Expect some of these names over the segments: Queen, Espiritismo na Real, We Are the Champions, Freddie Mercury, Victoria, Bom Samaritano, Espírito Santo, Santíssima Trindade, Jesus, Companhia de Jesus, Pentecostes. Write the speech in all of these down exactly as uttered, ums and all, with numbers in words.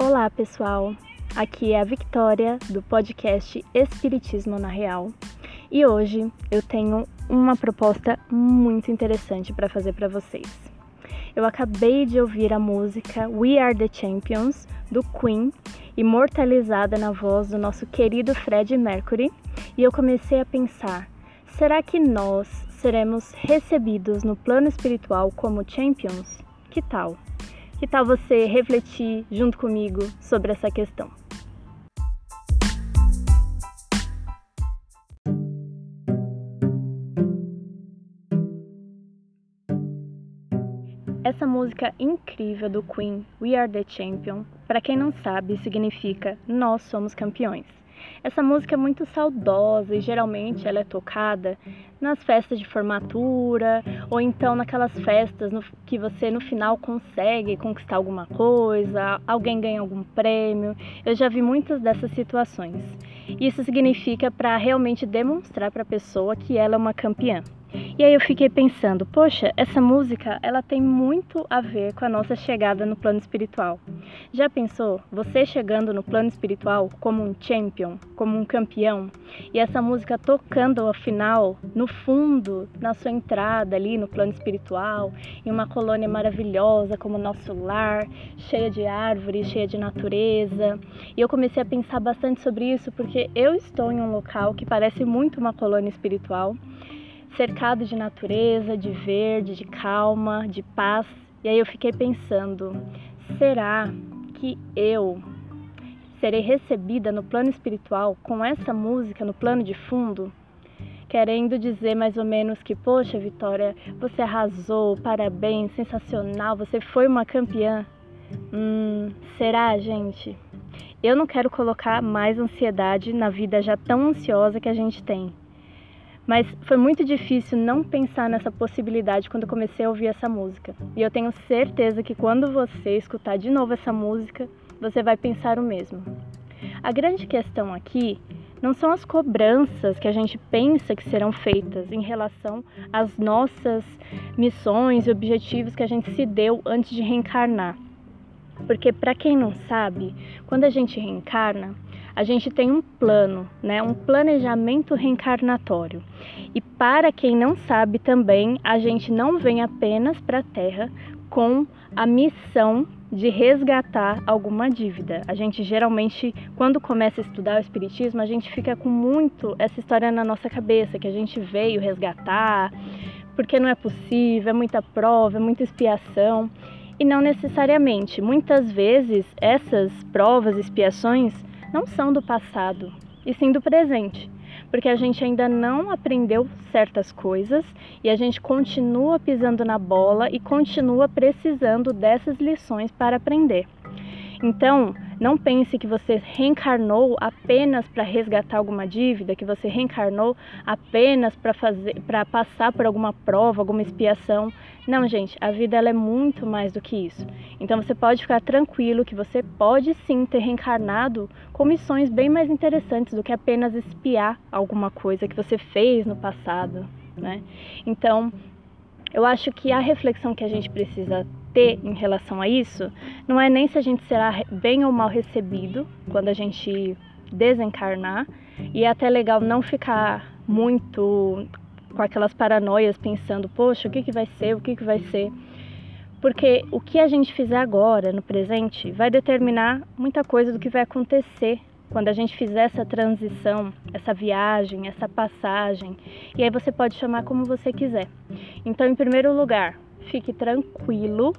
Olá pessoal, aqui é a Victoria do podcast Espiritismo na Real e hoje eu tenho uma proposta muito interessante para fazer para vocês. Eu acabei de ouvir a música We Are the Champions do Queen, imortalizada na voz do nosso querido Freddie Mercury, e eu comecei a pensar, será que nós seremos recebidos no plano espiritual como champions? Que tal? Que tal você refletir junto comigo sobre essa questão? Essa música incrível do Queen, We Are the Champions, para quem não sabe, significa Nós Somos Campeões. Essa música é muito saudosa e geralmente ela é tocada nas festas de formatura ou então naquelas festas no, que você no final consegue conquistar alguma coisa, alguém ganha algum prêmio. Eu já vi muitas dessas situações. Isso significa para realmente demonstrar para a pessoa que ela é uma campeã. E aí eu fiquei pensando, poxa, essa música ela tem muito a ver com a nossa chegada no plano espiritual. Já pensou, você chegando no plano espiritual como um champion, como um campeão, e essa música tocando afinal no fundo, na sua entrada ali no plano espiritual, em uma colônia maravilhosa como o nosso lar, cheia de árvores, cheia de natureza. E eu comecei a pensar bastante sobre isso porque eu estou em um local que parece muito uma colônia espiritual, cercado de natureza, de verde, de calma, de paz. E aí eu fiquei pensando, será que eu serei recebida no plano espiritual com essa música no plano de fundo? Querendo dizer mais ou menos que, poxa, Vitória, você arrasou, parabéns, sensacional, você foi uma campeã. Hum, será, gente? Eu não quero colocar mais ansiedade na vida já tão ansiosa que a gente tem. Mas foi muito difícil não pensar nessa possibilidade quando eu comecei a ouvir essa música. E eu tenho certeza que quando você escutar de novo essa música, você vai pensar o mesmo. A grande questão aqui não são as cobranças que a gente pensa que serão feitas em relação às nossas missões e objetivos que a gente se deu antes de reencarnar. Porque para quem não sabe, quando a gente reencarna, a gente tem um plano, né? Um planejamento reencarnatório. E para quem não sabe também, a gente não vem apenas para a Terra com a missão de resgatar alguma dívida. A gente geralmente, quando começa a estudar o Espiritismo, a gente fica com muito essa história na nossa cabeça, que a gente veio resgatar, porque não é possível, é muita prova, é muita expiação. E não necessariamente. Muitas vezes, essas provas, expiações, não são do passado, e sim do presente, porque a gente ainda não aprendeu certas coisas e a gente continua pisando na bola e continua precisando dessas lições para aprender. Então, não pense que você reencarnou apenas para resgatar alguma dívida, que você reencarnou apenas para fazer, para passar por alguma prova, alguma expiação. Não, gente, a vida ela é muito mais do que isso. Então você pode ficar tranquilo que você pode sim ter reencarnado com missões bem mais interessantes do que apenas espiar alguma coisa que você fez no passado, né? Então, eu acho que a reflexão que a gente precisa ter em relação a isso não é nem se a gente será bem ou mal recebido quando a gente desencarnar, e é até legal não ficar muito com aquelas paranoias pensando, poxa, o que que vai ser, o que que vai ser, porque o que a gente fizer agora, no presente, vai determinar muita coisa do que vai acontecer quando a gente fizer essa transição, essa viagem, essa passagem, e aí você pode chamar como você quiser. Então, em primeiro lugar, fique tranquilo,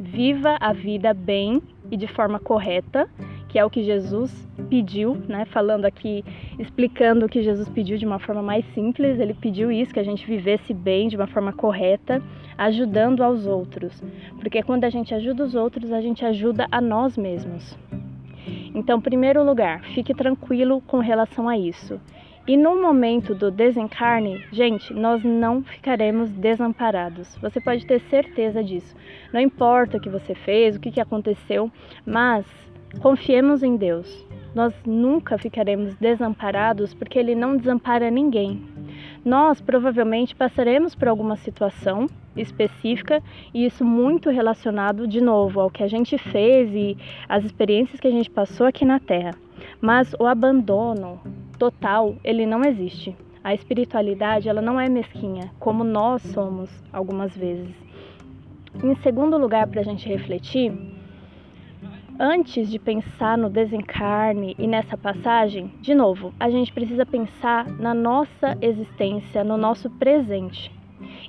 viva a vida bem e de forma correta, que é o que Jesus pediu, né? Falando aqui, explicando o que Jesus pediu de uma forma mais simples, ele pediu isso, que a gente vivesse bem de uma forma correta, ajudando aos outros, porque quando a gente ajuda os outros, a gente ajuda a nós mesmos. Então, em primeiro lugar, fique tranquilo com relação a isso. E no momento do desencarne, gente, nós não ficaremos desamparados. Você pode ter certeza disso. Não importa o que você fez, o que aconteceu, mas confiemos em Deus. Nós nunca ficaremos desamparados porque Ele não desampara ninguém. Nós provavelmente passaremos por alguma situação específica e isso muito relacionado, de novo, ao que a gente fez e as experiências que a gente passou aqui na Terra. Mas o abandono total, ele não existe. A espiritualidade, ela não é mesquinha, como nós somos algumas vezes. Em segundo lugar, para a gente refletir, antes de pensar no desencarne e nessa passagem, de novo, a gente precisa pensar na nossa existência, no nosso presente.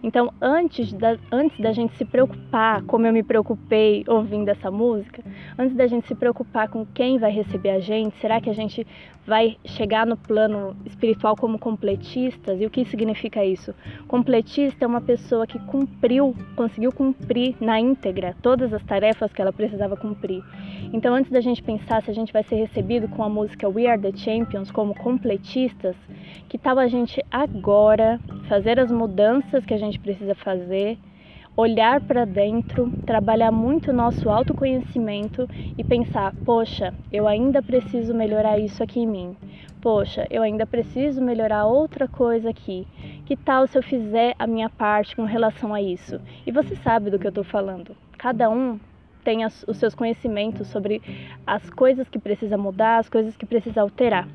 Então, antes da, antes da gente se preocupar, como eu me preocupei ouvindo essa música, antes da gente se preocupar com quem vai receber a gente, será que a gente vai chegar no plano espiritual como completistas? E o que significa isso? Completista é uma pessoa que cumpriu, conseguiu cumprir na íntegra todas as tarefas que ela precisava cumprir. Então, antes da gente pensar se a gente vai ser recebido com a música We Are the Champions como completistas, que tal a gente agora fazer as mudanças que a gente precisa fazer, olhar para dentro, trabalhar muito o nosso autoconhecimento e pensar, poxa, eu ainda preciso melhorar isso aqui em mim, poxa, eu ainda preciso melhorar outra coisa aqui, que tal se eu fizer a minha parte com relação a isso? E você sabe do que eu estou falando, cada um tem as, os seus conhecimentos sobre as coisas que precisa mudar, as coisas que precisa alterar.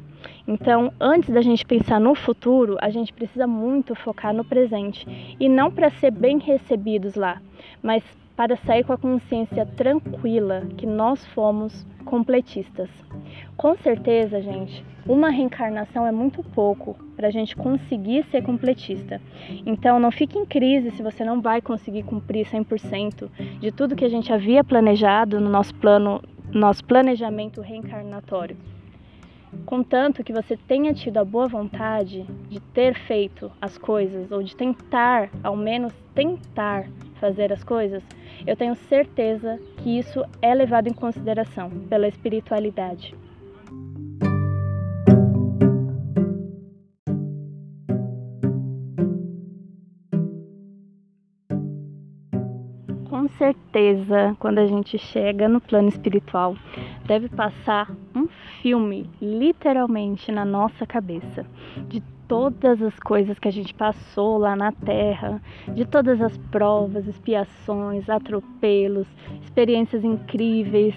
Então, antes da gente pensar no futuro, a gente precisa muito focar no presente. E não para ser bem recebidos lá, mas para sair com a consciência tranquila que nós fomos completistas. Com certeza, gente, uma reencarnação é muito pouco para a gente conseguir ser completista. Então, não fique em crise se você não vai conseguir cumprir cem por cento de tudo que a gente havia planejado no nosso plano, nosso planejamento reencarnatório. Contanto que você tenha tido a boa vontade de ter feito as coisas, ou de tentar, ao menos tentar fazer as coisas, eu tenho certeza que isso é levado em consideração pela espiritualidade. Com certeza, quando a gente chega no plano espiritual, deve passar um filme, literalmente, na nossa cabeça, de todas as coisas que a gente passou lá na Terra, de todas as provas, expiações, atropelos, experiências incríveis,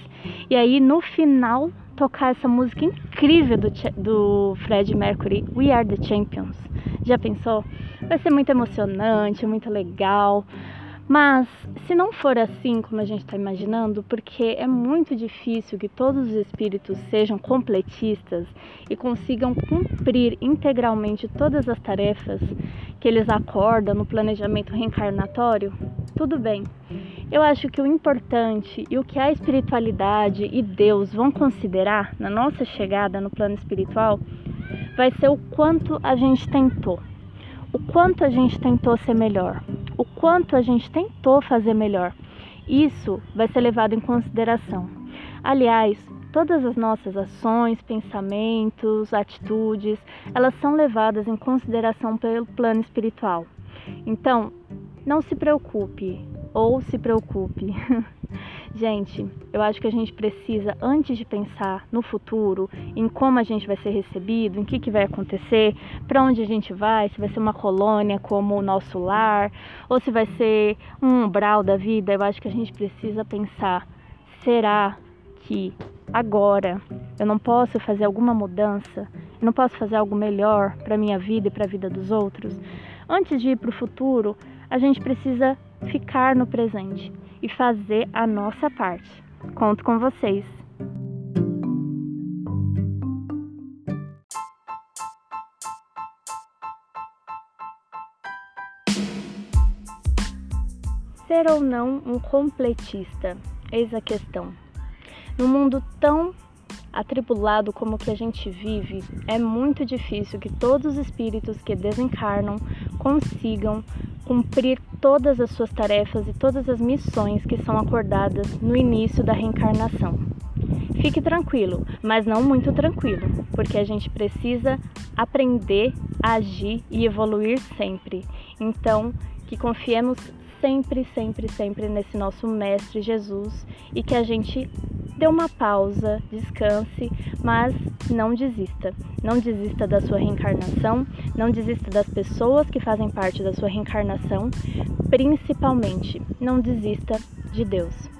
e aí no final tocar essa música incrível do, do Freddie Mercury, We Are the Champions. Já pensou? Vai ser muito emocionante, muito legal. Mas, se não for assim como a gente está imaginando, porque é muito difícil que todos os espíritos sejam completistas e consigam cumprir integralmente todas as tarefas que eles acordam no planejamento reencarnatório, tudo bem. Eu acho que o importante e o que a espiritualidade e Deus vão considerar na nossa chegada no plano espiritual vai ser o quanto a gente tentou, o quanto a gente tentou ser melhor, o quanto a gente tentou fazer melhor. Isso vai ser levado em consideração. Aliás, todas as nossas ações, pensamentos, atitudes, elas são levadas em consideração pelo plano espiritual. Então, não se preocupe, ou se preocupe. Gente, eu acho que a gente precisa, antes de pensar no futuro, em como a gente vai ser recebido, em que, que vai acontecer, para onde a gente vai, se vai ser uma colônia como o nosso lar, ou se vai ser um umbral da vida, eu acho que a gente precisa pensar, será que agora eu não posso fazer alguma mudança, eu não posso fazer algo melhor para a minha vida e para a vida dos outros? Antes de ir para o futuro, a gente precisa ficar no presente e fazer a nossa parte. Conto com vocês! Ser ou não um completista? Eis a questão. Num mundo tão atribulado como o que a gente vive, é muito difícil que todos os espíritos que desencarnam consigam cumprir todas as suas tarefas e todas as missões que são acordadas no início da reencarnação. Fique tranquilo, mas não muito tranquilo, porque a gente precisa aprender, agir e evoluir sempre. Então, que confiemos sempre, sempre, sempre nesse nosso Mestre Jesus e que a gente dê uma pausa, descanse, mas não desista. Não desista da sua reencarnação, não desista das pessoas que fazem parte da sua reencarnação, principalmente não desista de Deus.